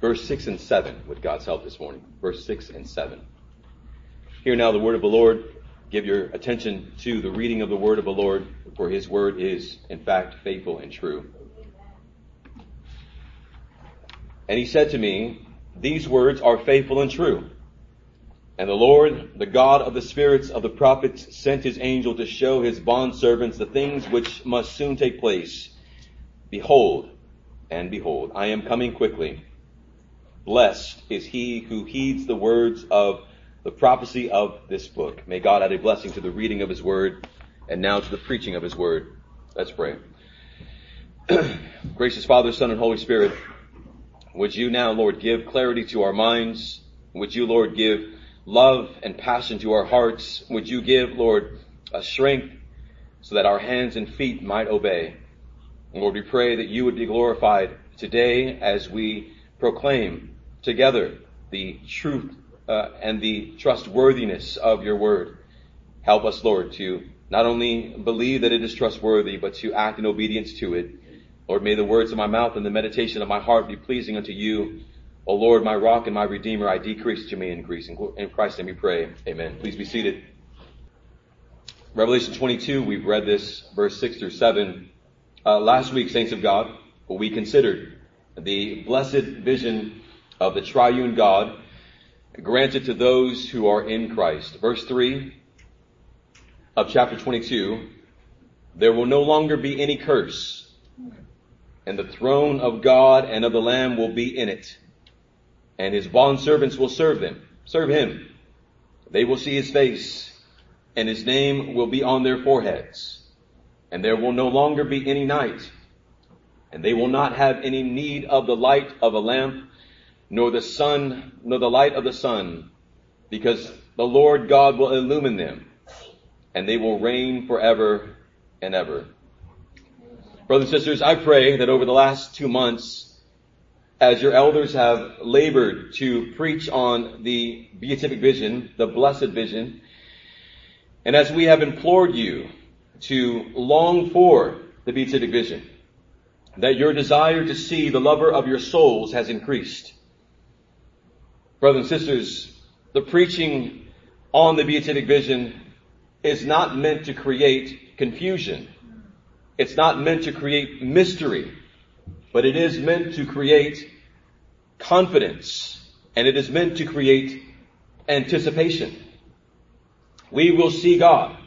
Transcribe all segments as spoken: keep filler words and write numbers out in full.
verse six and seven, with God's help this morning. Verse six and seven. Hear now the word of the Lord. Give your attention to the reading of the word of the Lord, for his word is, in fact, faithful and true. And he said to me, "These words are faithful and true. And the Lord, the God of the spirits of the prophets, sent his angel to show his bondservants the things which must soon take place. Behold, and behold, I am coming quickly. Blessed is he who heeds the words of the prophecy of this book." May God add a blessing to the reading of his word, and now to the preaching of his word. Let's pray. Gracious Father, Son, and Holy Spirit, would you now, Lord, give clarity to our minds? Would you, Lord, give love and passion to our hearts? Would you give, Lord, a strength so that our hands and feet might obey? And Lord, we pray that you would be glorified today as we proclaim together the truth uh, and the trustworthiness of your word. Help us, Lord, to not only believe that it is trustworthy, but to act in obedience to it. Lord, may the words of my mouth and the meditation of my heart be pleasing unto you, O Lord, my rock and my redeemer. I decrease, to me increase. In Christ's name we pray. Amen. Please be seated. Revelation twenty-two, we've read this, verse six through seven. Uh, last week, saints of God, we considered the blessed vision of the triune God granted to those who are in Christ. Verse three of chapter twenty-two, "There will no longer be any curse, and the throne of God and of the Lamb will be in it. And his bondservants will serve them, serve him. They will see his face, and his name will be on their foreheads. And there will no longer be any night. And they will not have any need of the light of a lamp, nor the sun, nor the light of the sun, because the Lord God will illumine them, and they will reign forever and ever." Brothers and sisters, I pray that over the last two months, as your elders have labored to preach on the beatific vision, the blessed vision, and as we have implored you to long for the beatific vision, that your desire to see the lover of your souls has increased. Brothers and sisters, the preaching on the beatific vision is not meant to create confusion. It's not meant to create mystery. But it is meant to create confidence, and it is meant to create anticipation. We will see God.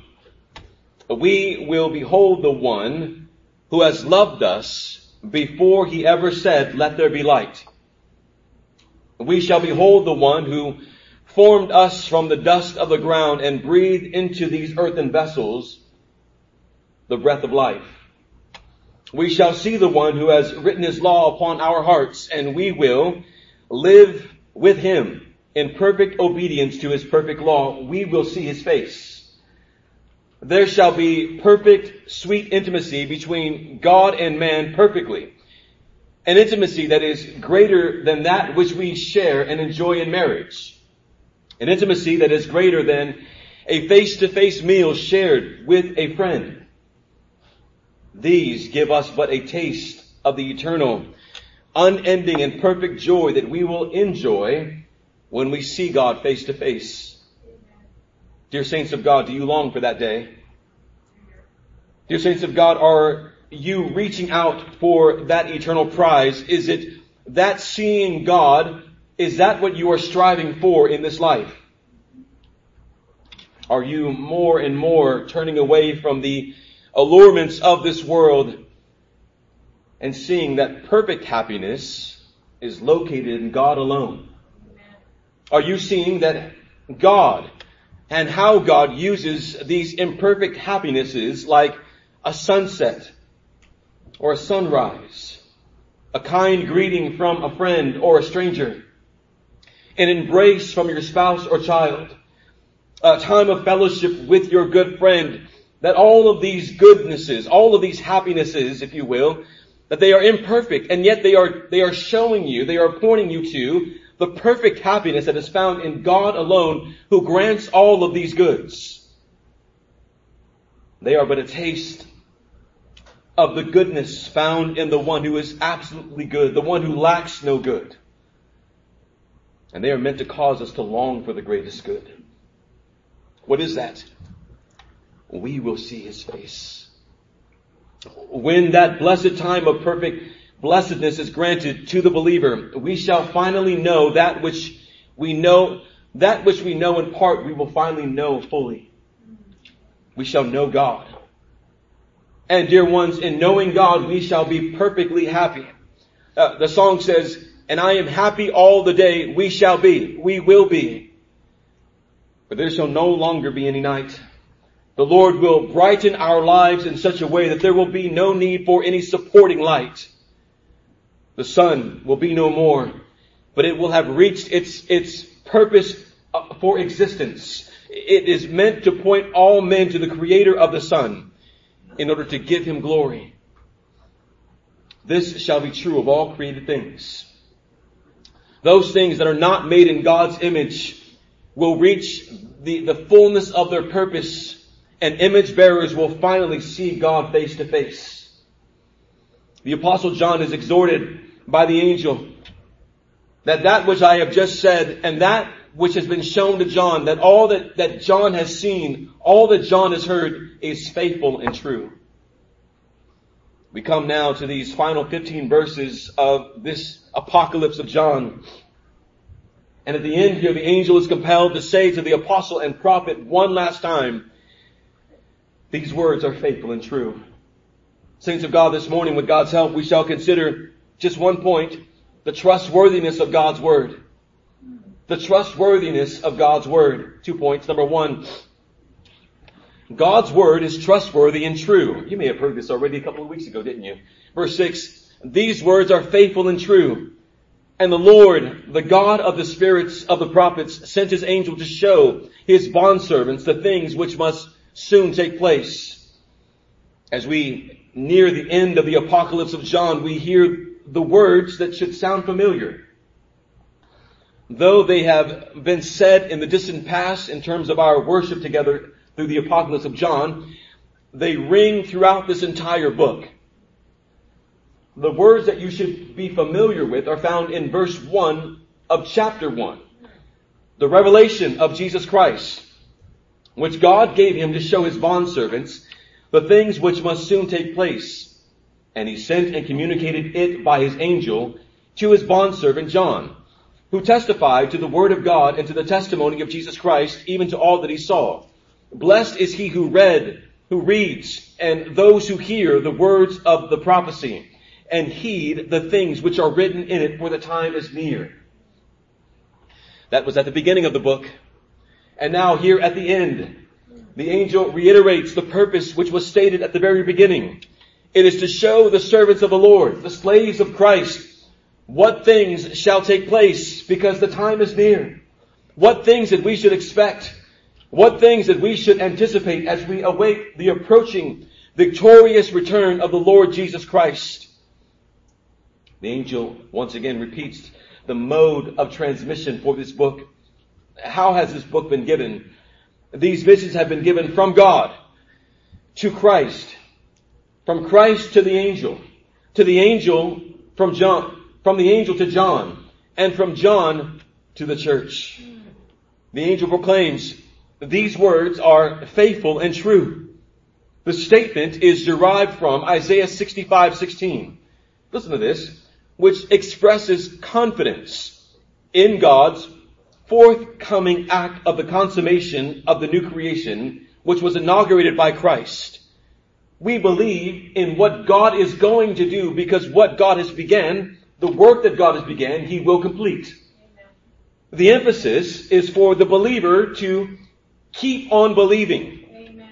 We will behold the one who has loved us before he ever said, "Let there be light." We shall behold the one who formed us from the dust of the ground and breathed into these earthen vessels the breath of life. We shall see the one who has written his law upon our hearts, and we will live with him in perfect obedience to his perfect law. We will see his face. There shall be perfect, sweet intimacy between God and man perfectly, an intimacy that is greater than that which we share and enjoy in marriage, an intimacy that is greater than a face-to-face meal shared with a friend. These give us but a taste of the eternal, unending, and perfect joy that we will enjoy when we see God face to face. Dear saints of God, do you long for that day? Dear saints of God, are you reaching out for that eternal prize? Is it that seeing God? Is that what you are striving for in this life? Are you more and more turning away from the allurements of this world and seeing that perfect happiness is located in God alone? Are you seeing that God and how God uses these imperfect happinesses, like a sunset or a sunrise, a kind greeting from a friend or a stranger, an embrace from your spouse or child, a time of fellowship with your good friend, that all of these goodnesses, all of these happinesses, if you will, that they are imperfect, and yet they are they are showing you, they are pointing you to the perfect happiness that is found in God alone, who grants all of these goods. They are but a taste of the goodness found in the one who is absolutely good, the one who lacks no good, And they are meant to cause us to long for the greatest good. What is that? We will see His face. When that blessed time of perfect blessedness is granted to the believer, we shall finally know that which we know, that which we know in part, we will finally know fully. We shall know God. And dear ones, in knowing God, we shall be perfectly happy. Uh, the song says, "And I am happy all the day." We shall be. We will be. But there shall no longer be any night. The Lord will brighten our lives in such a way that there will be no need for any supporting light. The sun will be no more, but it will have reached its its purpose for existence. It is meant to point all men to the Creator of the sun in order to give Him glory. This shall be true of all created things. Those things that are not made in God's image will reach the, the fullness of their purpose, and image bearers will finally see God face to face. The Apostle John is exhorted by the angel that that which I have just said and that which has been shown to John, that all that, that John has seen, all that John has heard is faithful and true. We come now to these final fifteen verses of this Apocalypse of John. And at the end here, the angel is compelled to say to the apostle and prophet one last time, these words are faithful and true. Saints of God, this morning, with God's help, we shall consider just one point, the trustworthiness of God's word. The trustworthiness of God's word. Two points. Number one, God's word is trustworthy and true. You may have heard this already a couple of weeks ago, didn't you? Verse six, these words are faithful and true. And the Lord, the God of the spirits of the prophets, sent His angel to show His bondservants the things which must soon take place. As we near the end of the Apocalypse of John, we hear the words that should sound familiar. Though they have been said in the distant past in terms of our worship together through the Apocalypse of John, they ring throughout this entire book. The words that you should be familiar with are found in verse one of chapter one. The revelation of Jesus Christ, which God gave Him to show His bondservants the things which must soon take place. And He sent and communicated it by His angel to His bondservant John, who testified to the word of God and to the testimony of Jesus Christ, even to all that he saw. Blessed is he who read, who reads, and those who hear the words of the prophecy, and heed the things which are written in it, for the time is near. That was at the beginning of the book. And now here at the end, the angel reiterates the purpose which was stated at the very beginning. It is to show the servants of the Lord, the slaves of Christ, what things shall take place, because the time is near. What things that we should expect. What things that we should anticipate as we await the approaching victorious return of the Lord Jesus Christ. The angel once again repeats the mode of transmission for this book. How has this book been given? These visions have been given from God to Christ, from Christ to the angel, to the angel from John, from the angel to John, and from John to the church. The angel proclaims, these words are faithful and true. The statement is derived from Isaiah sixty-five sixteen. Listen to this, which expresses confidence in God's forthcoming act of the consummation of the new creation, which was inaugurated by Christ. We believe in what God is going to do, because what God has began, the work that God has began, He will complete. Amen. The emphasis is for the believer to keep on believing. Amen.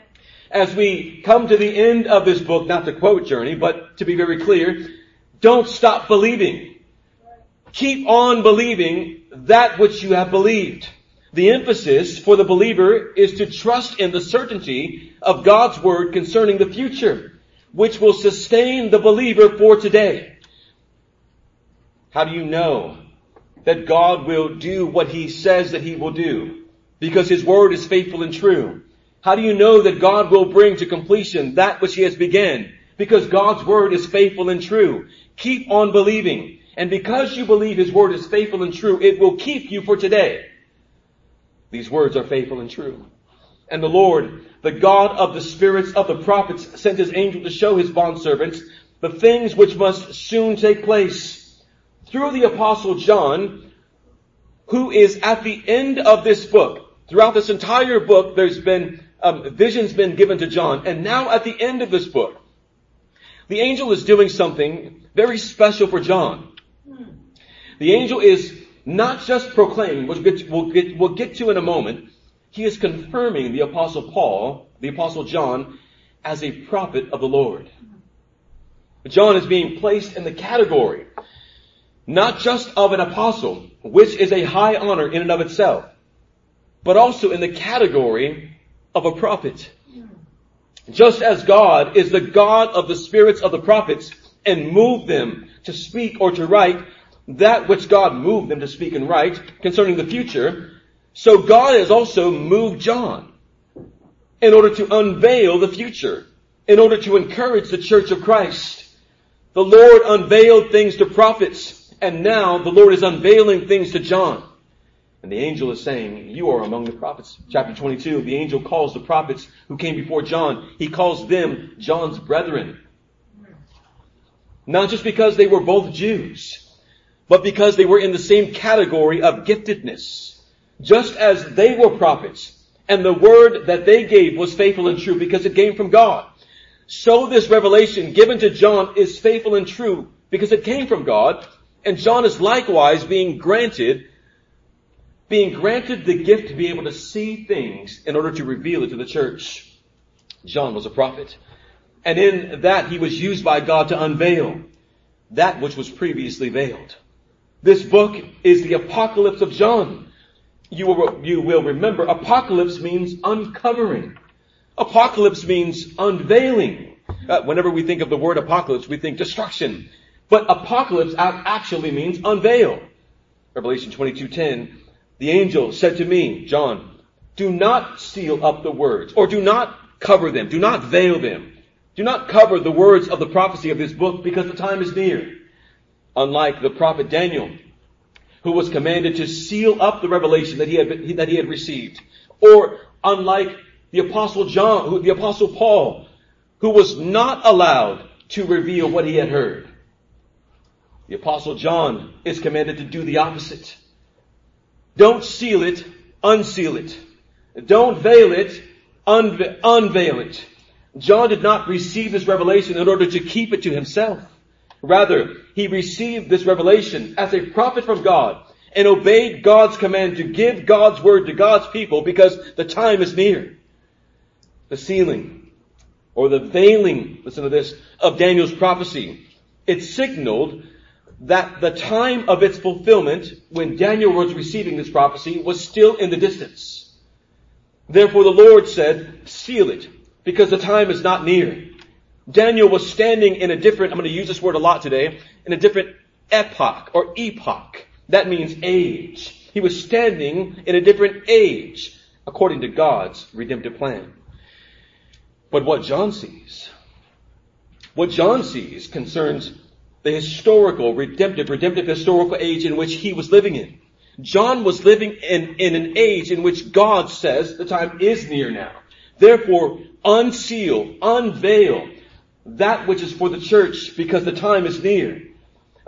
As we come to the end of this book, not to quote Journey, but to be very clear, don't stop believing. Keep on believing that which you have believed. The emphasis for the believer is to trust in the certainty of God's word concerning the future, which will sustain the believer for today. How do you know that God will do what He says that He will do? Because His word is faithful and true. How do you know that God will bring to completion that which He has begun? Because God's word is faithful and true. Keep on believing. And because you believe his word is faithful and true, it will keep you for today. These words are faithful and true. And the Lord, the God of the spirits of the prophets, sent his angel to show his bondservants the things which must soon take place. Through the apostle John, who is at the end of this book, throughout this entire book, there's been um, visions been given to John. And now at the end of this book, the angel is doing something very special for John. The angel is not just proclaiming, which we'll get, we'll get, we'll get to in a moment. He is confirming the apostle Paul, the apostle John, as a prophet of the Lord. John is being placed in the category, not just of an apostle, which is a high honor in and of itself, but also in the category of a prophet. Just as God is the God of the spirits of the prophets and moved them to speak or to write that which God moved them to speak and write concerning the future, so God has also moved John in order to unveil the future, in order to encourage the church of Christ. The Lord unveiled things to prophets, and now the Lord is unveiling things to John. And the angel is saying, you are among the prophets. Chapter twenty-two, the angel calls the prophets who came before John. He calls them John's brethren. Not just because they were both Jews, but because they were in the same category of giftedness. Just as they were prophets, and the word that they gave was faithful and true because it came from God, so this revelation given to John is faithful and true because it came from God, and John is likewise being granted being granted the gift to be able to see things in order to reveal it to the church. John was a prophet, and in that he was used by God to unveil that which was previously veiled. This book is the Apocalypse of John. You will, you will remember, apocalypse means uncovering. Apocalypse means unveiling. Uh, whenever we think of the word apocalypse, we think destruction. But apocalypse actually means unveil. Revelation twenty-two ten, the angel said to me, John, do not seal up the words, or do not cover them, do not veil them. Do not cover the words of the prophecy of this book, because the time is near. Unlike the prophet Daniel, who was commanded to seal up the revelation that he had that he had received, or unlike the apostle John, who, the apostle Paul, who was not allowed to reveal what he had heard. The apostle John is commanded to do the opposite. Don't seal it, unseal it. Don't veil it, unve- unveil it. John did not receive this revelation in order to keep it to himself. Rather, he received this revelation as a prophet from God and obeyed God's command to give God's word to God's people because the time is near. The sealing, or the veiling, listen to this, of Daniel's prophecy, it signaled that the time of its fulfillment when Daniel was receiving this prophecy was still in the distance. Therefore the Lord said, seal it, because the time is not near. Daniel was standing in a different, I'm going to use this word a lot today, in a different epoch or epoch. That means age. He was standing in a different age according to God's redemptive plan. But what John sees, what John sees concerns the historical, redemptive, redemptive historical age in which he was living in. John was living in, in an age in which God says the time is near now. Therefore, unseal, unveil that which is for the church, because the time is near.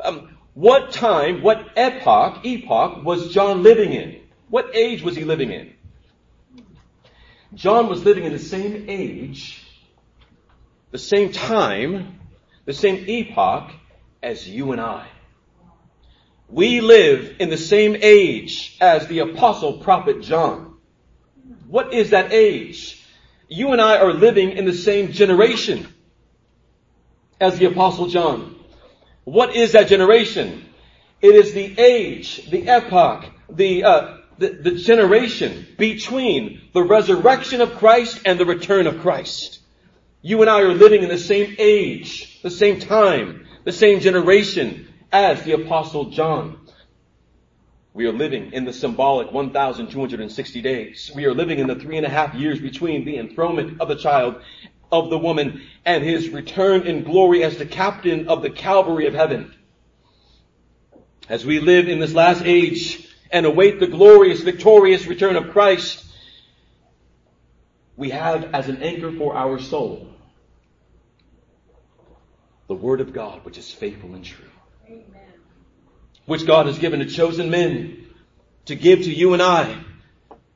Um, what time, what epoch, epoch was John living in? What age was he living in? John was living in the same age, the same time, the same epoch as you and I. We live in the same age as the apostle prophet John. What is that age? You and I are living in the same generation as the apostle John. What is that generation? It is the age, the epoch, the, uh, the, the generation between the resurrection of Christ and the return of Christ. You and I are living in the same age, the same time, the same generation as the apostle John. We are living in the symbolic one thousand two hundred sixty days. We are living in the three and a half years between the enthronement of the child of the woman and his return in glory as the captain of the cavalry of heaven. as we live in this last age and await the glorious, victorious return of Christ, we have as an anchor for our soul the Word of God, which is faithful and true. Amen. Which God has given to chosen men to give to you and I,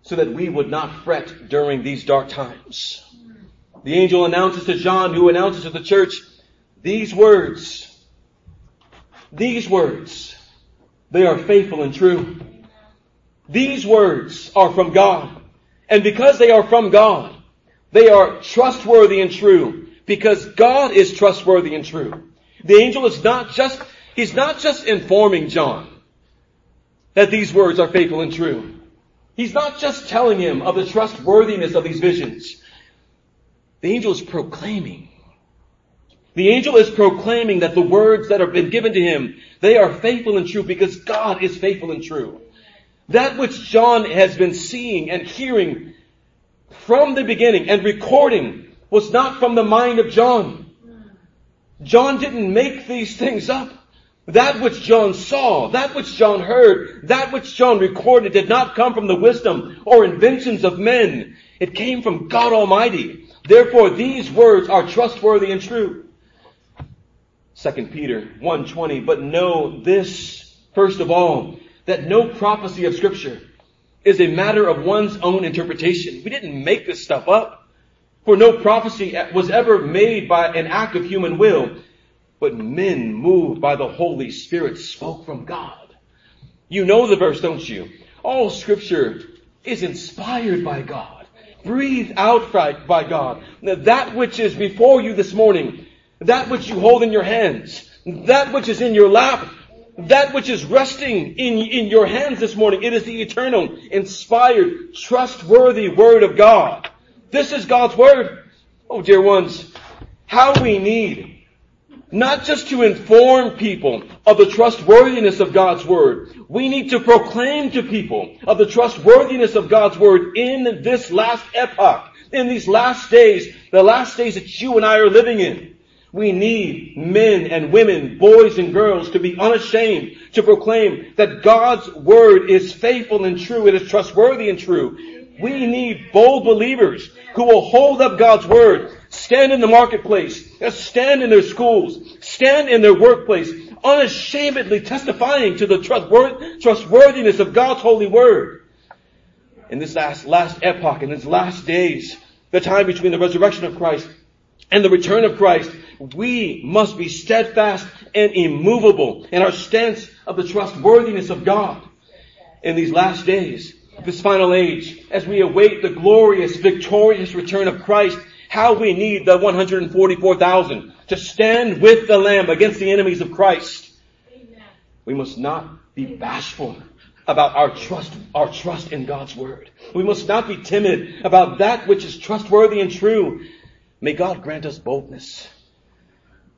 so that we would not fret during these dark times. The angel announces to John, who announces to the church, these words, these words, they are faithful and true. These words are from God. And because they are from God, they are trustworthy and true. Because God is trustworthy and true. The angel is not just, he's not just informing John that these words are faithful and true. He's not just telling him of the trustworthiness of these visions. The angel is proclaiming. The angel is proclaiming that the words that have been given to him, they are faithful and true because God is faithful and true. That which John has been seeing and hearing from the beginning and recording was not from the mind of John. John didn't make these things up. That which John saw, that which John heard, that which John recorded did not come from the wisdom or inventions of men. It came from God Almighty. Therefore, these words are trustworthy and true. Second Peter one twenty, but know this, first of all, that no prophecy of Scripture is a matter of one's own interpretation. We didn't make this stuff up. For no prophecy was ever made by an act of human will, but men moved by the Holy Spirit spoke from God. You know the verse, don't you? All Scripture is inspired by God, breathed out by God. Now, that which is before you this morning, that which you hold in your hands, that which is in your lap, that which is resting in, in your hands this morning, it is the eternal, inspired, trustworthy Word of God. This is God's Word. Oh, dear ones, how we need not just to inform people of the trustworthiness of God's Word. We need to proclaim to people of the trustworthiness of God's Word in this last epoch, in these last days, the last days that you and I are living in. We need men and women, boys and girls, to be unashamed to proclaim that God's Word is faithful and true. It is trustworthy and true. We need bold believers who will hold up God's Word, stand in the marketplace, stand in their schools, stand in their workplace, unashamedly testifying to the trustworthiness of God's holy Word. In this last, last epoch, in these last days, the time between the resurrection of Christ and the return of Christ, we must be steadfast and immovable in our stance of the trustworthiness of God in these last days. This final age, as we await the glorious, victorious return of Christ, how we need the one hundred forty-four thousand to stand with the Lamb against the enemies of Christ. Amen. We must not be bashful about our trust, our trust in God's Word. We must not be timid about that which is trustworthy and true. May God grant us boldness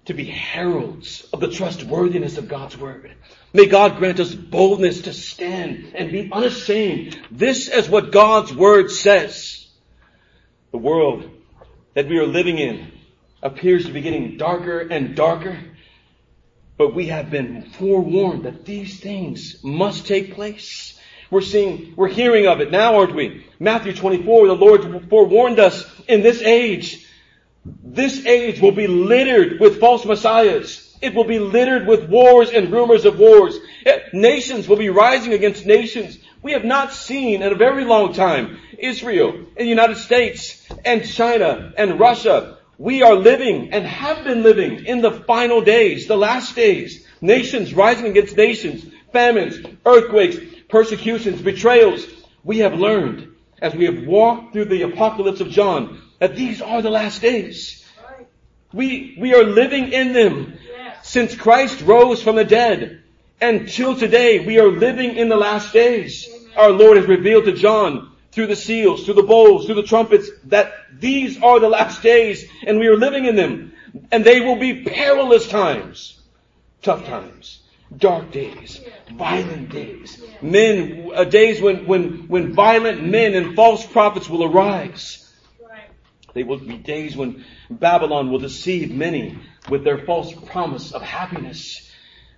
to be heralds of the trustworthiness of God's Word. May God grant us boldness to stand and be unashamed. This is what God's Word says. The world that we are living in appears to be getting darker and darker, but we have been forewarned that these things must take place. We're seeing, we're hearing of it now, aren't we? Matthew twenty-four, the Lord forewarned us in this age. This age will be littered with false messiahs. It will be littered with wars and rumors of wars. Nations will be rising against nations. We have not seen in a very long time Israel and the United States and China and Russia. We are living and have been living in the final days, the last days. Nations rising against nations, famines, earthquakes, persecutions, betrayals. We have learned as we have walked through the apocalypse of John that these are the last days. We, we are living in them. Since Christ rose from the dead until today, we are living in the last days. Our Lord has revealed to John through the seals, through the bowls, through the trumpets, that these are the last days and we are living in them. And they will be perilous times, tough times, dark days, violent days, men, uh, days when, when, when violent men and false prophets will arise. They will be days when Babylon will deceive many with their false promise of happiness.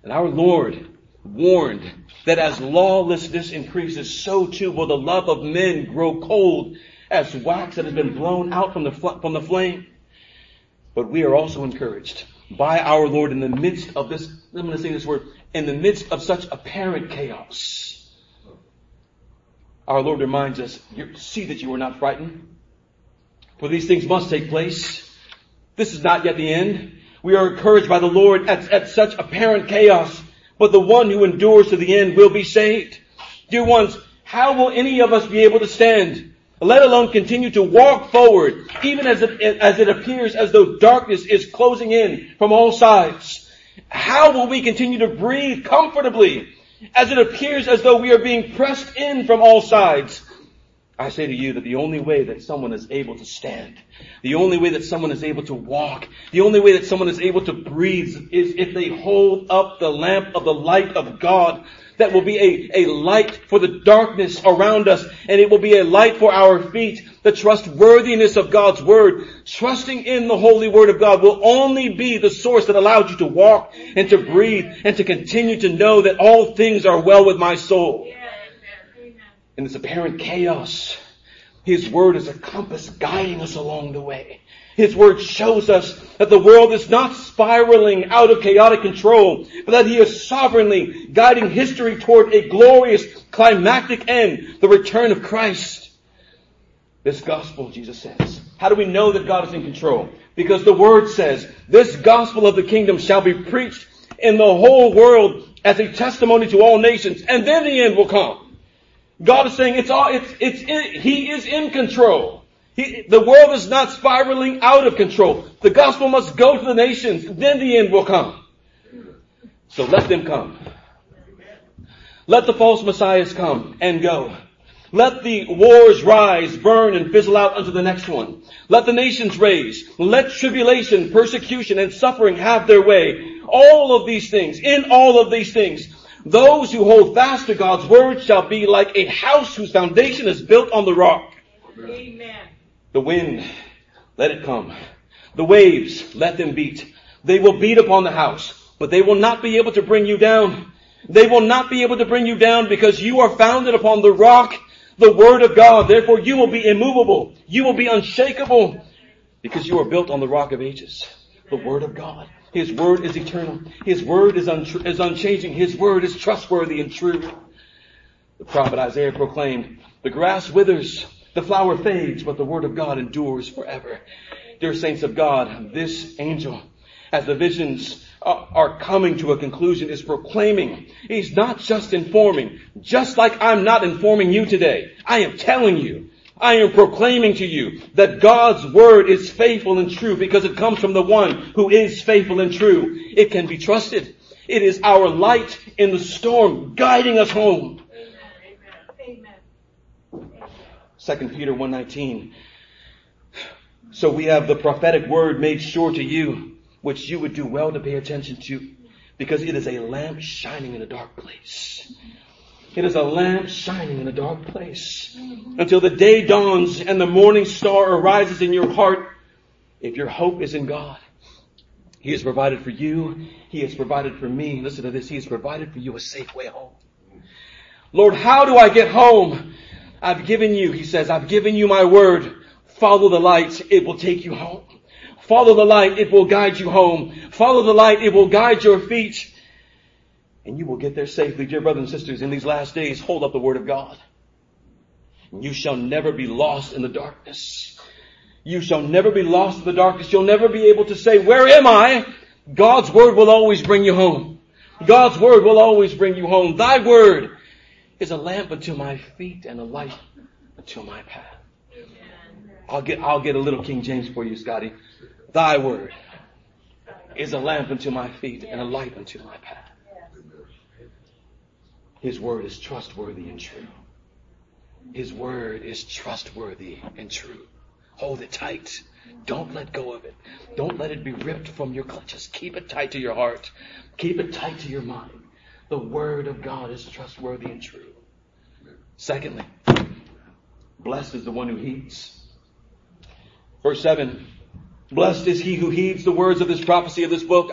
And our Lord warned that as lawlessness increases, so too will the love of men grow cold as wax that has been blown out from the from the flame. But we are also encouraged by our Lord in the midst of this, I'm going to say this word, in the midst of such apparent chaos. Our Lord reminds us, see that you are not frightened, for these things must take place. This is not yet the end. We are encouraged by the Lord at, at such apparent chaos, but the one who endures to the end will be saved. Dear ones, how will any of us be able to stand, let alone continue to walk forward, even as it, as it appears as though darkness is closing in from all sides? How will we continue to breathe comfortably as it appears as though we are being pressed in from all sides? I say to you that the only way that someone is able to stand, the only way that someone is able to walk, the only way that someone is able to breathe is if they hold up the lamp of the light of God that will be a, a light for the darkness around us, and it will be a light for our feet. The trustworthiness of God's Word, trusting in the Holy Word of God, will only be the source that allows you to walk and to breathe and to continue to know that all things are well with my soul. In this apparent chaos, His Word is a compass guiding us along the way. His Word shows us that the world is not spiraling out of chaotic control, but that He is sovereignly guiding history toward a glorious climactic end, the return of Christ. This gospel, Jesus says, how do we know that God is in control? Because the Word says, this gospel of the kingdom shall be preached in the whole world as a testimony to all nations, and then the end will come. God is saying it's all, it's, it's, in, He is in control. He, the world is not spiraling out of control. The gospel must go to the nations. Then the end will come. So let them come. Let the false messiahs come and go. Let the wars rise, burn, and fizzle out unto the next one. Let the nations rage. Let tribulation, persecution, and suffering have their way. All of these things, in all of these things, those who hold fast to God's word shall be like a house whose foundation is built on the rock. Amen. The wind, let it come. The waves, let them beat. They will beat upon the house, but they will not be able to bring you down. They will not be able to bring you down because you are founded upon the rock, the word of God. Therefore, you will be immovable. You will be unshakable because you are built on the rock of ages, the word of God. His word is eternal. His word is, un- is unchanging. His word is trustworthy and true. The prophet Isaiah proclaimed, the grass withers, the flower fades, but the word of God endures forever. Dear saints of God, this angel, as the visions are coming to a conclusion, is proclaiming. He's not just informing, just like I'm not informing you today. I am telling you. I am proclaiming to you that God's word is faithful and true because it comes from the one who is faithful and true. It can be trusted. It is our light in the storm guiding us home. Amen. Amen. Second Peter one nineteen. So we have the prophetic word made sure to you, which you would do well to pay attention to, because it is a lamp shining in a dark place. It is a lamp shining in a dark place until the day dawns and the morning star arises in your heart. If your hope is in God, He has provided for you. He has provided for me. Listen to this. He has provided for you a safe way home. Lord, how do I get home? I've given you, He says, I've given you my word. Follow the light. It will take you home. Follow the light. It will guide you home. Follow the light. It will guide your feet. And you will get there safely. Dear brothers and sisters, in these last days, hold up the word of God. You shall never be lost in the darkness. You shall never be lost in the darkness. You'll never be able to say, where am I? God's word will always bring you home. God's word will always bring you home. Thy word is a lamp unto my feet and a light unto my path. I'll get, I'll get a little King James for you, Scotty. Thy word is a lamp unto my feet and a light unto my path. His word is trustworthy and true. His word is trustworthy and true. Hold it tight. Don't let go of it. Don't let it be ripped from your clutches. Keep it tight to your heart. Keep it tight to your mind. The word of God is trustworthy and true. Secondly, blessed is the one who heeds. Verse seven, blessed is he who heeds the words of this prophecy of this book.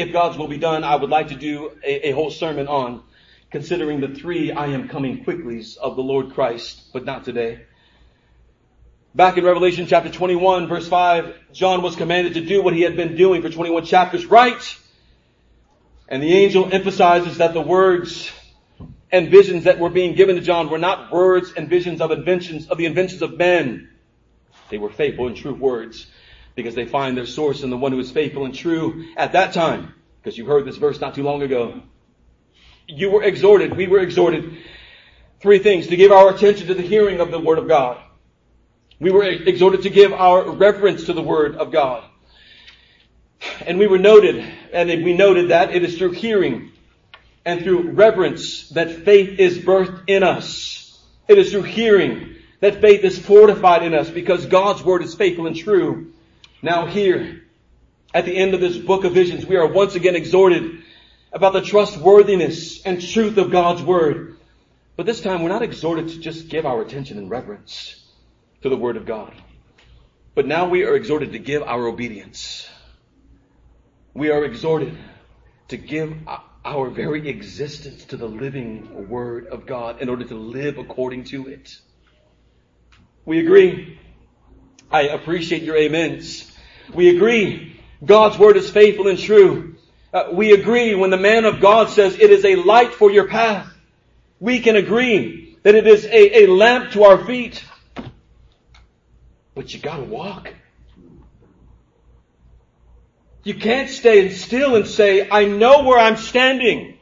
if God's will be done, I would like to do a, a whole sermon on, considering the three I am coming quicklys of the Lord Christ, but not today. Back in Revelation chapter twenty-one, verse five, John was commanded to do what he had been doing for twenty-one chapters, right? And the angel emphasizes that the words and visions that were being given to John were not words and visions of inventions, of the inventions of men. They were faithful and true words, because they find their source in the one who is faithful and true at that time. Because you heard this verse not too long ago. You were exhorted, we were exhorted, three things: to give our attention to the hearing of the word of God. We were exhorted to give our reverence to the word of God. And we were noted, and we noted that it is through hearing and through reverence that faith is birthed in us. It is through hearing that faith is fortified in us, because God's word is faithful and true. Now here, at the end of this book of visions, we are once again exhorted about the trustworthiness and truth of God's word. But this time we're not exhorted to just give our attention and reverence to the word of God. But now we are exhorted to give our obedience. We are exhorted to give our very existence to the living word of God in order to live according to it. We agree. I appreciate your amens. We agree. God's word is faithful and true. Uh, we agree when the man of God says it is a light for your path. We can agree that it is a, a lamp to our feet. But you gotta walk. You can't stay still and say, I know where I'm standing.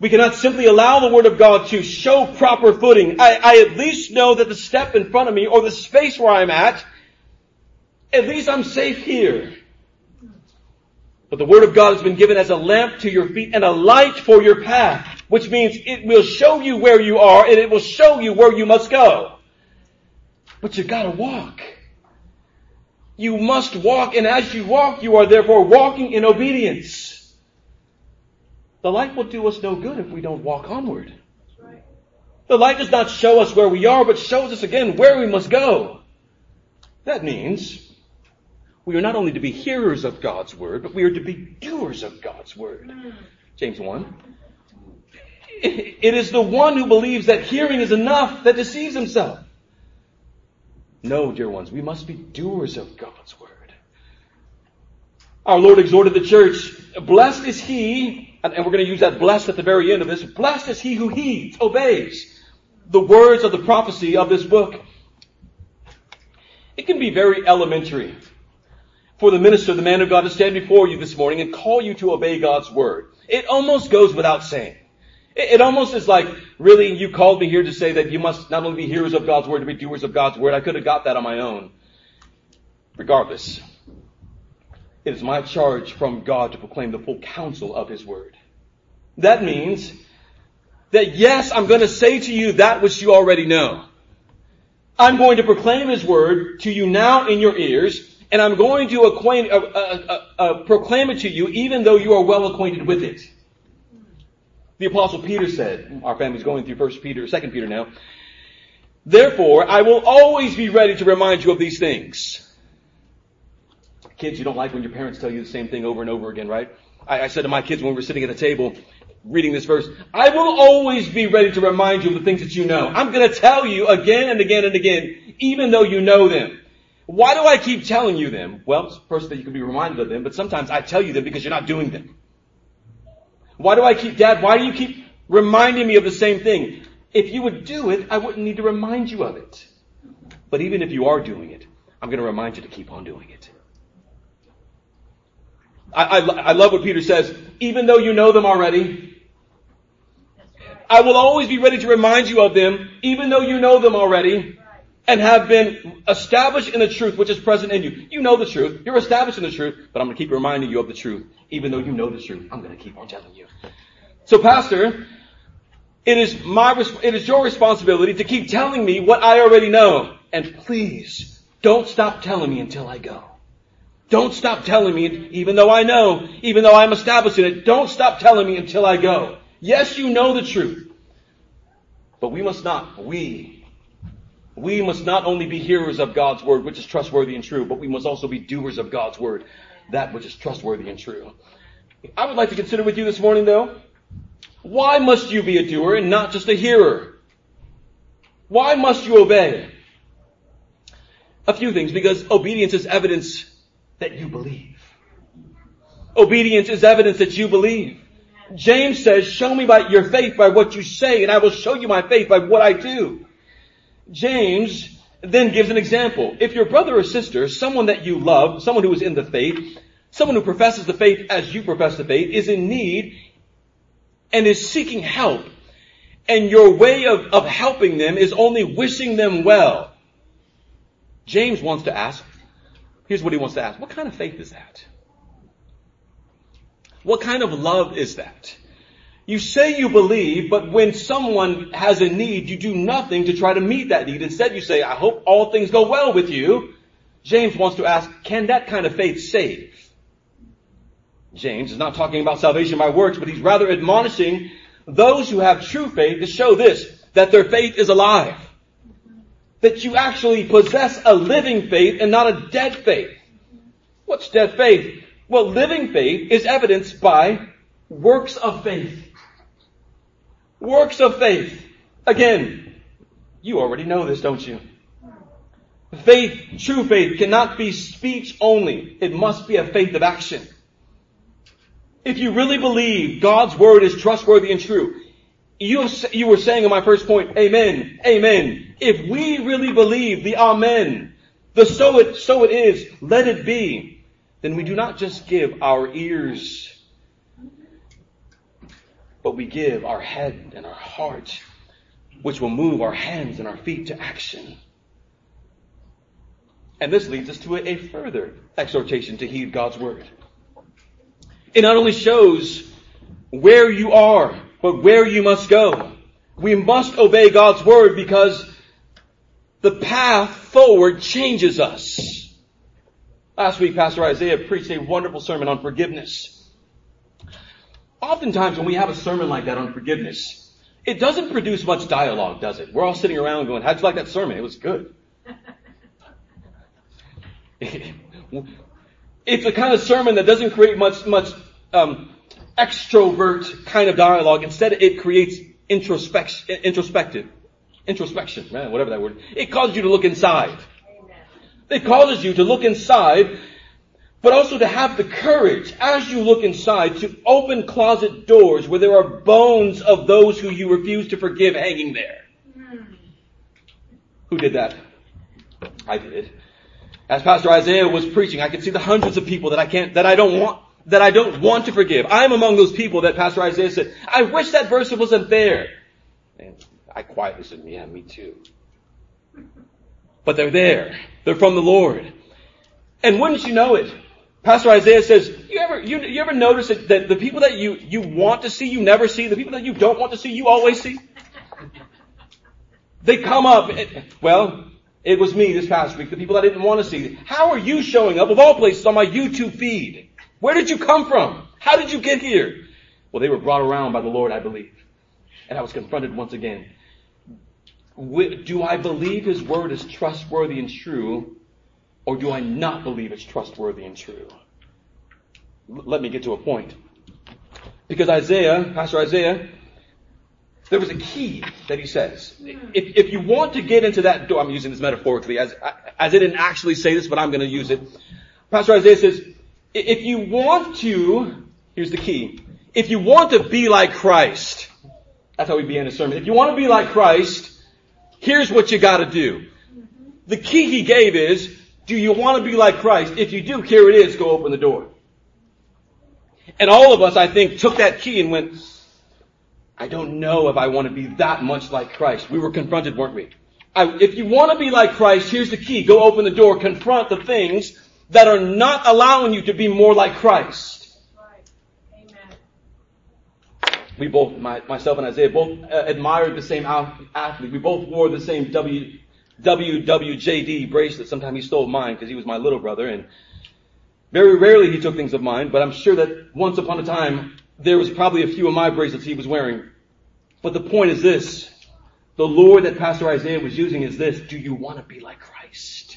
We cannot simply allow the word of God to show proper footing. I, I at least know that the step in front of me, or the space where I'm at, at least I'm safe here. But the word of God has been given as a lamp to your feet and a light for your path, which means it will show you where you are and it will show you where you must go. But you gotta walk. You must walk, and as you walk, you are therefore walking in obedience. The light will do us no good if we don't walk onward. That's right. The light does not show us where we are, but shows us again where we must go. That means we are not only to be hearers of God's word, but we are to be doers of God's word. James one. It is the one who believes that hearing is enough that deceives himself. No, dear ones, we must be doers of God's word. Our Lord exhorted the church, blessed is he, and we're going to use that blessed at the very end of this, blessed is he who heeds, obeys the words of the prophecy of this book. It can be very elementary for the minister, the man of God, to stand before you this morning and call you to obey God's word. It almost goes without saying. It, it almost is like, really, you called me here to say that you must not only be hearers of God's word, but be doers of God's word. I could have got that on my own. Regardless, it is my charge from God to proclaim the full counsel of his word. That means that, yes, I'm going to say to you that which you already know. I'm going to proclaim his word to you now in your ears, and I'm going to acquaint, uh, uh, uh, uh, proclaim it to you, even though you are well acquainted with it. The Apostle Peter said, our family's going through First Peter, Second Peter now, therefore, I will always be ready to remind you of these things. Kids, you don't like when your parents tell you the same thing over and over again, right? I, I said to my kids when we were sitting at a table reading this verse, I will always be ready to remind you of the things that you know. I'm going to tell you again and again and again, even though you know them. Why do I keep telling you them? Well, first that you can be reminded of them, but sometimes I tell you them because you're not doing them. Why do I keep, Dad, why do you keep reminding me of the same thing? If you would do it, I wouldn't need to remind you of it. But even if you are doing it, I'm going to remind you to keep on doing it. I, I, I love what Peter says. Even though you know them already, I will always be ready to remind you of them, even though you know them already. And have been established in the truth which is present in you. You know the truth. You're established in the truth. But I'm going to keep reminding you of the truth. Even though you know the truth, I'm going to keep on telling you. So, Pastor, it is my, it is your responsibility to keep telling me what I already know. And please, don't stop telling me until I go. Don't stop telling me, even though I know, even though I'm established in it. Don't stop telling me until I go. Yes, you know the truth. But we must not, we... We must not only be hearers of God's word, which is trustworthy and true, but we must also be doers of God's word, that which is trustworthy and true. I would like to consider with you this morning, though, why must you be a doer and not just a hearer? Why must you obey? A few things, because obedience is evidence that you believe. Obedience is evidence that you believe. James says, show me by your faith by what you say, and I will show you my faith by what I do. James then gives an example. If your brother or sister, someone that you love, someone who is in the faith, someone who professes the faith as you profess the faith, is in need and is seeking help, and your way of, of helping them is only wishing them well, James wants to ask, here's what he wants to ask, what kind of faith is that? What kind of love is that? You say you believe, but when someone has a need, you do nothing to try to meet that need. Instead, you say, I hope all things go well with you. James wants to ask, can that kind of faith save? James is not talking about salvation by works, but he's rather admonishing those who have true faith to show this, that their faith is alive. That you actually possess a living faith and not a dead faith. What's dead faith? Well, living faith is evidenced by works of faith. Works of faith. Again, you already know this, don't you? Faith, true faith, cannot be speech only. It must be a faith of action. If you really believe God's word is trustworthy and true, you, you were saying in my first point, amen, amen. If we really believe the amen, the so it, so it is, let it be, then we do not just give our ears, but we give our head and our heart, which will move our hands and our feet to action. And this leads us to a further exhortation to heed God's word. It not only shows where you are, but where you must go. We must obey God's word because the path forward changes us. Last week, Pastor Isaiah preached a wonderful sermon on forgiveness. Oftentimes when we have a sermon like that on forgiveness, it doesn't produce much dialogue, does it? We're all sitting around going, how'd you like that sermon? It was good. It's a kind of sermon that doesn't create much, much um, extrovert kind of dialogue. Instead, it creates introspection, introspective, introspection, man, whatever that word is. It causes you to look inside. It causes you to look inside, but also to have the courage, as you look inside, to open closet doors where there are bones of those who you refuse to forgive hanging there. Mm. Who did that? I did. As Pastor Isaiah was preaching, I could see the hundreds of people that I can't, that I don't want, that I don't want to forgive. I'm among those people that Pastor Isaiah said, I wish that verse wasn't there. And I quietly said, yeah, me too. But they're there. They're from the Lord. And wouldn't you know it? Pastor Isaiah says, you ever, you, you ever notice that, that the people that you, you want to see, you never see? The people that you don't want to see, you always see? They come up. It, well, it was me this past week, the people I didn't want to see. How are you showing up, of all places, on my YouTube feed? Where did you come from? How did you get here? Well, they were brought around by the Lord, I believe. And I was confronted once again. Do I believe His word is trustworthy and true? Or do I not believe it's trustworthy and true? L- let me get to a point. Because Isaiah, Pastor Isaiah, there was a key that he says. If, if you want to get into that door, I'm using this metaphorically, as, as it didn't actually say this, but I'm going to use it. Pastor Isaiah says, if you want to, here's the key, if you want to be like Christ, that's how we began his sermon. If you want to be like Christ, here's what you got to do. The key he gave is, do you want to be like Christ? If you do, here it is. Go open the door. And all of us, I think, took that key and went, I don't know if I want to be that much like Christ. We were confronted, weren't we? I, if you want to be like Christ, here's the key. Go open the door. Confront the things that are not allowing you to be more like Christ. Right. Amen. We both, my, myself and Isaiah, both uh, admired the same athlete. We both wore the same W. W W J D bracelet. Sometimes he stole mine because he was my little brother, and very rarely he took things of mine, but I'm sure that once upon a time there was probably a few of my bracelets he was wearing. But the point is this. The lure that Pastor Isaiah was using is this. Do you want to be like Christ?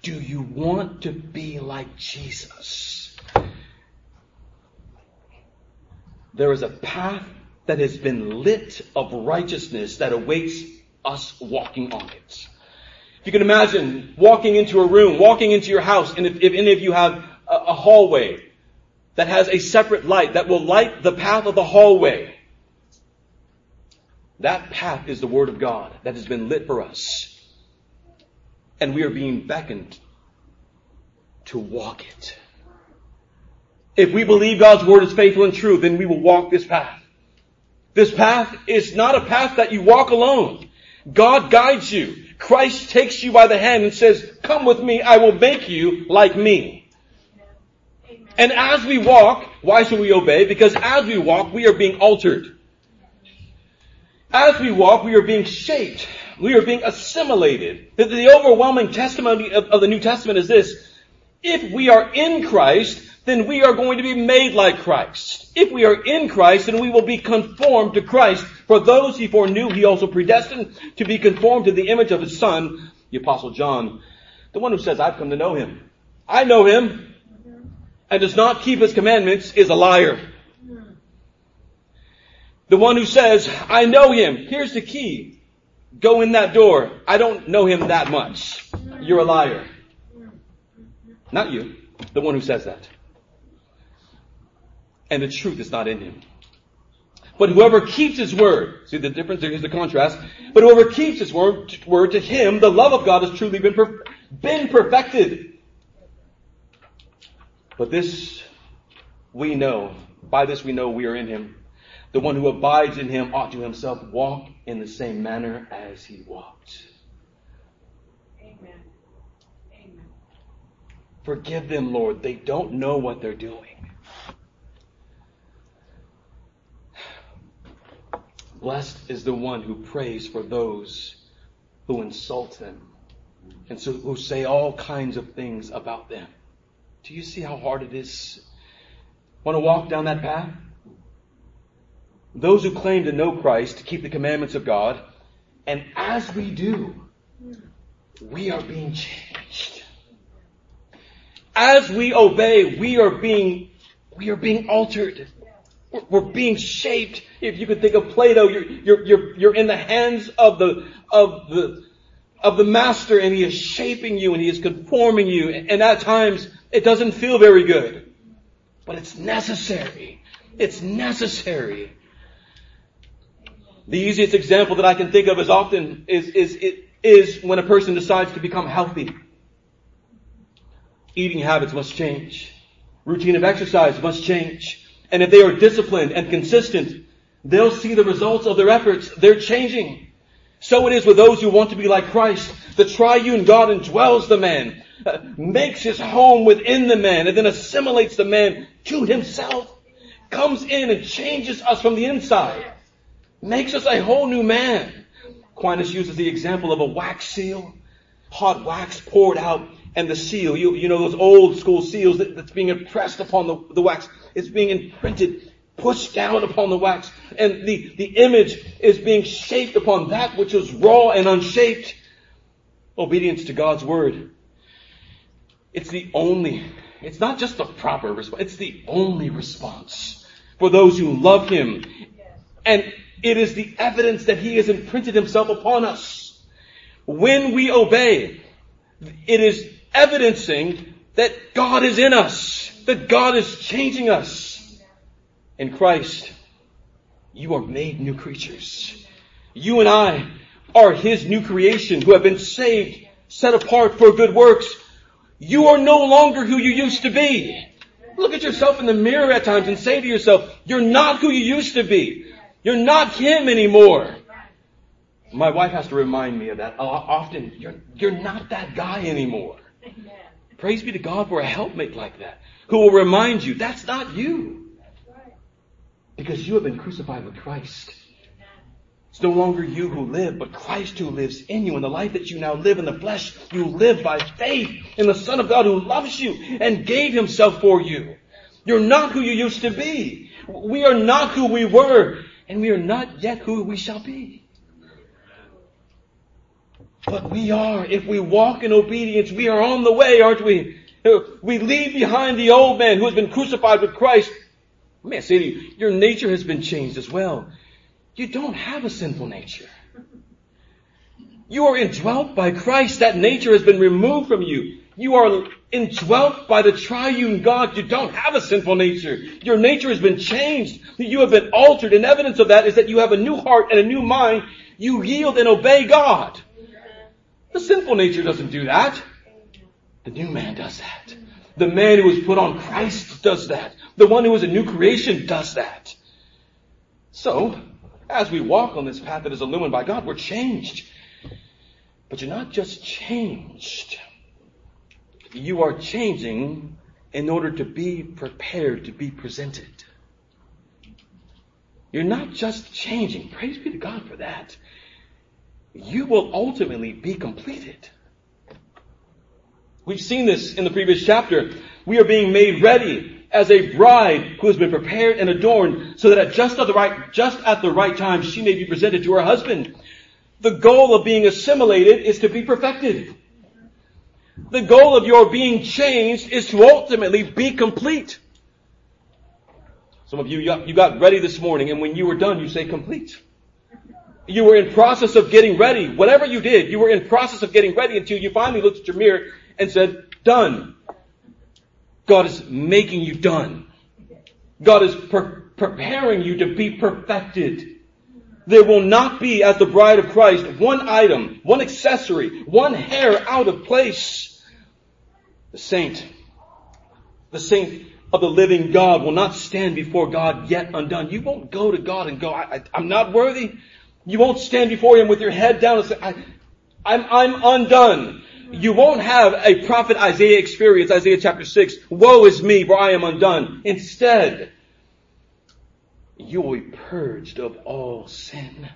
Do you want to be like Jesus? There is a path that has been lit of righteousness that awaits us walking on it. If you can imagine walking into a room, walking into your house, and if, if any of you have a, a hallway that has a separate light that will light the path of the hallway, that path is the Word of God that has been lit for us. And we are being beckoned to walk it. If we believe God's Word is faithful and true, then we will walk this path. This path is not a path that you walk alone. God guides you. Christ takes you by the hand and says, come with me, I will make you like me. Amen. And as we walk, why should we obey? Because as we walk, we are being altered. As we walk, we are being shaped. We are being assimilated. The, the overwhelming testimony of, of the New Testament is this. If we are in Christ, then we are going to be made like Christ. If we are in Christ, then we will be conformed to Christ. For those he foreknew, he also predestined to be conformed to the image of his Son, the Apostle John, the one who says, I've come to know him. I know him and does not keep his commandments is a liar. The one who says, I know him. Here's the key. Go in that door. I don't know him that much. You're a liar. Not you. The one who says that. And the truth is not in him. But whoever keeps his word, see the difference, here's the contrast. But whoever keeps his word, word to him, the love of God has truly been, perf- been perfected. But this we know, by this we know we are in him. The one who abides in him ought to himself walk in the same manner as he walked. Amen. Amen. Forgive them, Lord. They don't know what they're doing. Blessed is the one who prays for those who insult him and so, who say all kinds of things about them. Do you see how hard it is? Want to walk down that path? Those who claim to know Christ, to keep the commandments of God, and as we do, we are being changed. As we obey, we are being, we are being altered. We're being shaped. If you could think of Plato, you're, you're, you're, you're in the hands of the, of the, of the master, and he is shaping you and he is conforming you. And at times it doesn't feel very good, but it's necessary. It's necessary. The easiest example that I can think of is often is, is, it is when a person decides to become healthy. Eating habits must change. Routine of exercise must change. And if they are disciplined and consistent, they'll see the results of their efforts. They're changing. So it is with those who want to be like Christ. The triune God indwells the man, uh, makes his home within the man, and then assimilates the man to himself, comes in and changes us from the inside, makes us a whole new man. Aquinas uses the example of a wax seal, hot wax poured out, and the seal, you, you know, those old school seals that, that's being impressed upon the, the wax. It's being imprinted, pushed down upon the wax. And the, the image is being shaped upon that which is raw and unshaped. Obedience to God's word. It's the only, it's not just the proper response. It's the only response for those who love him. And it is the evidence that he has imprinted himself upon us. When we obey, it is evidencing that God is in us, that God is changing us. In Christ, you are made new creatures. You and I are his new creation who have been saved, set apart for good works. You are no longer who you used to be. Look at yourself in the mirror at times and say to yourself, you're not who you used to be. You're not him anymore. My wife has to remind me of that often. You're, you're not that guy anymore. Amen. Praise be to God for a helpmate like that, who will remind you, that's not you. That's right. Because you have been crucified with Christ. It's no longer you who live, but Christ who lives in you. And the life that you now live in the flesh, you live by faith in the Son of God who loves you and gave himself for you. You're not who you used to be. We are not who we were, and we are not yet who we shall be. But we are, if we walk in obedience, we are on the way, aren't we? We leave behind the old man who has been crucified with Christ. Let me say to you, your nature has been changed as well. You don't have a sinful nature. You are indwelt by Christ. That nature has been removed from you. You are indwelt by the triune God. You don't have a sinful nature. Your nature has been changed. You have been altered. And evidence of that is that you have a new heart and a new mind. You yield and obey God. The sinful nature doesn't do that. The new man does that. The man who is put on Christ does that. The one who is a new creation does that. So, as we walk on this path that is illumined by God, we're changed. But you're not just changed. You are changing in order to be prepared to be presented. You're not just changing. Praise be to God for that. You will ultimately be completed. We've seen this in the previous chapter. We are being made ready as a bride who has been prepared and adorned so that at just at the right, just at the right time she may be presented to her husband. The goal of being assimilated is to be perfected. The goal of your being changed is to ultimately be complete. Some of you, you got ready this morning, and when you were done, you say complete. You were in process of getting ready. Whatever you did, you were in process of getting ready until you finally looked at your mirror and said, done. God is making you done. God is pre- preparing you to be perfected. There will not be, as the bride of Christ, one item, one accessory, one hair out of place. The saint, the saint of the living God will not stand before God yet undone. You won't go to God and go, I, I, I'm not worthy. You won't stand before Him with your head down and say, I, I'm, I'm undone. You won't have a prophet Isaiah experience, Isaiah chapter six, woe is me, for I am undone. Instead, you will be purged of all sin.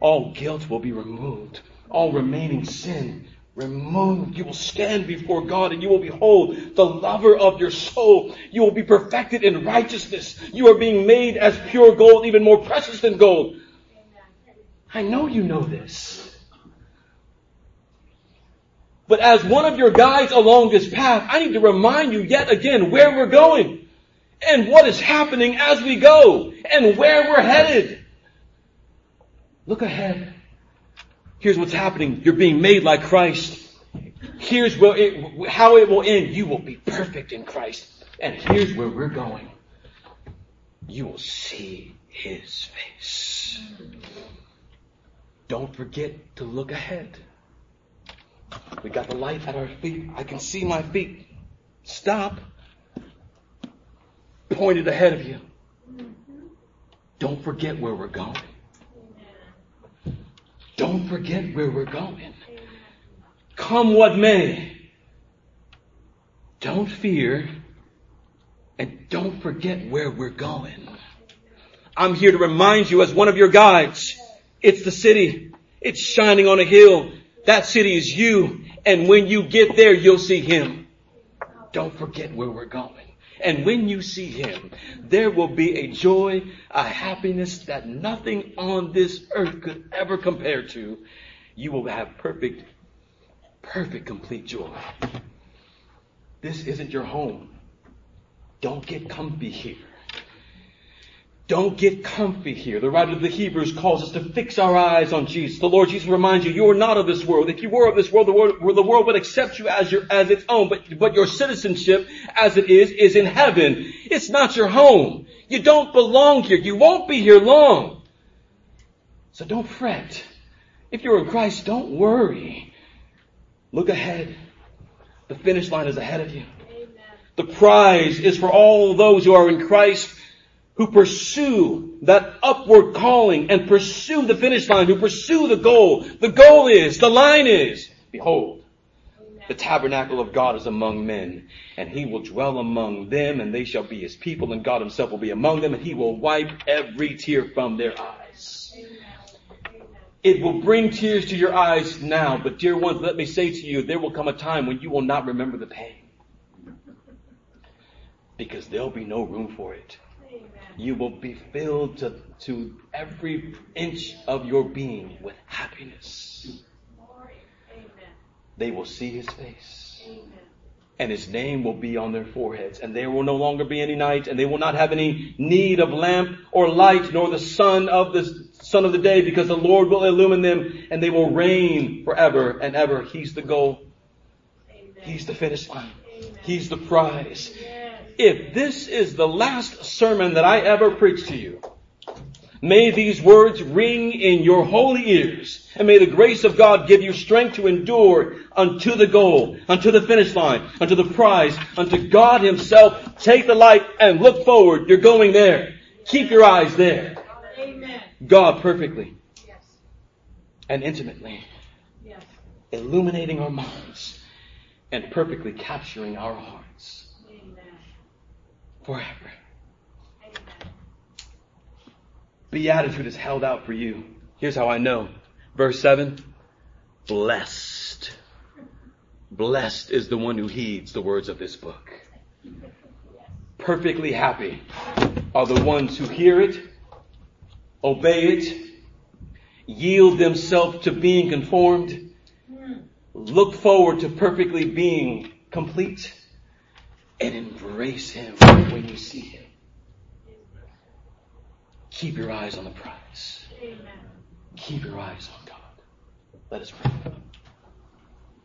All guilt will be removed. All remaining sin removed. You will stand before God and you will behold the lover of your soul. You will be perfected in righteousness. You are being made as pure gold, even more precious than gold. I know you know this. But as one of your guides along this path, I need to remind you yet again where we're going. And what is happening as we go, and where we're headed. Look ahead. Here's what's happening. You're being made like Christ. Here's where it, how it will end. You will be perfect in Christ. And here's where we're going. You will see His face. Don't forget to look ahead. We got the light at our feet. I can see my feet. Stop. Pointed ahead of you. Don't forget where we're going. Don't forget where we're going. Come what may. Don't fear and don't forget where we're going. I'm here to remind you as one of your guides. It's the city. It's shining on a hill. That city is you. And when you get there, you'll see Him. Don't forget where we're going. And when you see Him, there will be a joy, a happiness that nothing on this earth could ever compare to. You will have perfect, perfect, complete joy. This isn't your home. Don't get comfy here. Don't get comfy here. The writer of the Hebrews calls us to fix our eyes on Jesus. The Lord Jesus reminds you, you are not of this world. If you were of this world, the world, the world would accept you as your, as its own. But, but your citizenship, as it is, is in heaven. It's not your home. You don't belong here. You won't be here long. So don't fret. If you're in Christ, don't worry. Look ahead. The finish line is ahead of you. Amen. The prize is for all those who are in Christ, who pursue that upward calling and pursue the finish line, who pursue the goal. The goal is, the line is, behold, the tabernacle of God is among men, and He will dwell among them, and they shall be His people, and God Himself will be among them, and He will wipe every tear from their eyes. It will bring tears to your eyes now, but dear ones, let me say to you, there will come a time when you will not remember the pain, because there'll be no room for it. You will be filled to, to every inch of your being with happiness. they will see his face. Amen. And his name will be on their foreheads, and there will no longer be any night, and they will not have any need of lamp or light, nor the sun of the sun of the day, because the Lord will illumine them, and they will reign forever and ever. He's the goal. Amen. He's the finish line. Amen. He's the prize. Yes. If this is the last sermon that I ever preach to you, may these words ring in your holy ears, and may the grace of God give you strength to endure unto the goal, unto the finish line, unto the prize, unto God himself. Take the light and look forward. You're going there. Keep your eyes there. Amen. God perfectly, yes, and intimately, yes, illuminating our minds and perfectly capturing our hearts. Amen. Forever. Beatitude is held out for you. Here's how I know. Verse seven. Blessed. Blessed is the one who heeds the words of this book. Perfectly happy are the ones who hear it, obey it, yield themselves to being conformed, look forward to perfectly being complete, and embrace him when you see him. Keep your eyes on the prize. Amen. Keep your eyes on God. Let us pray.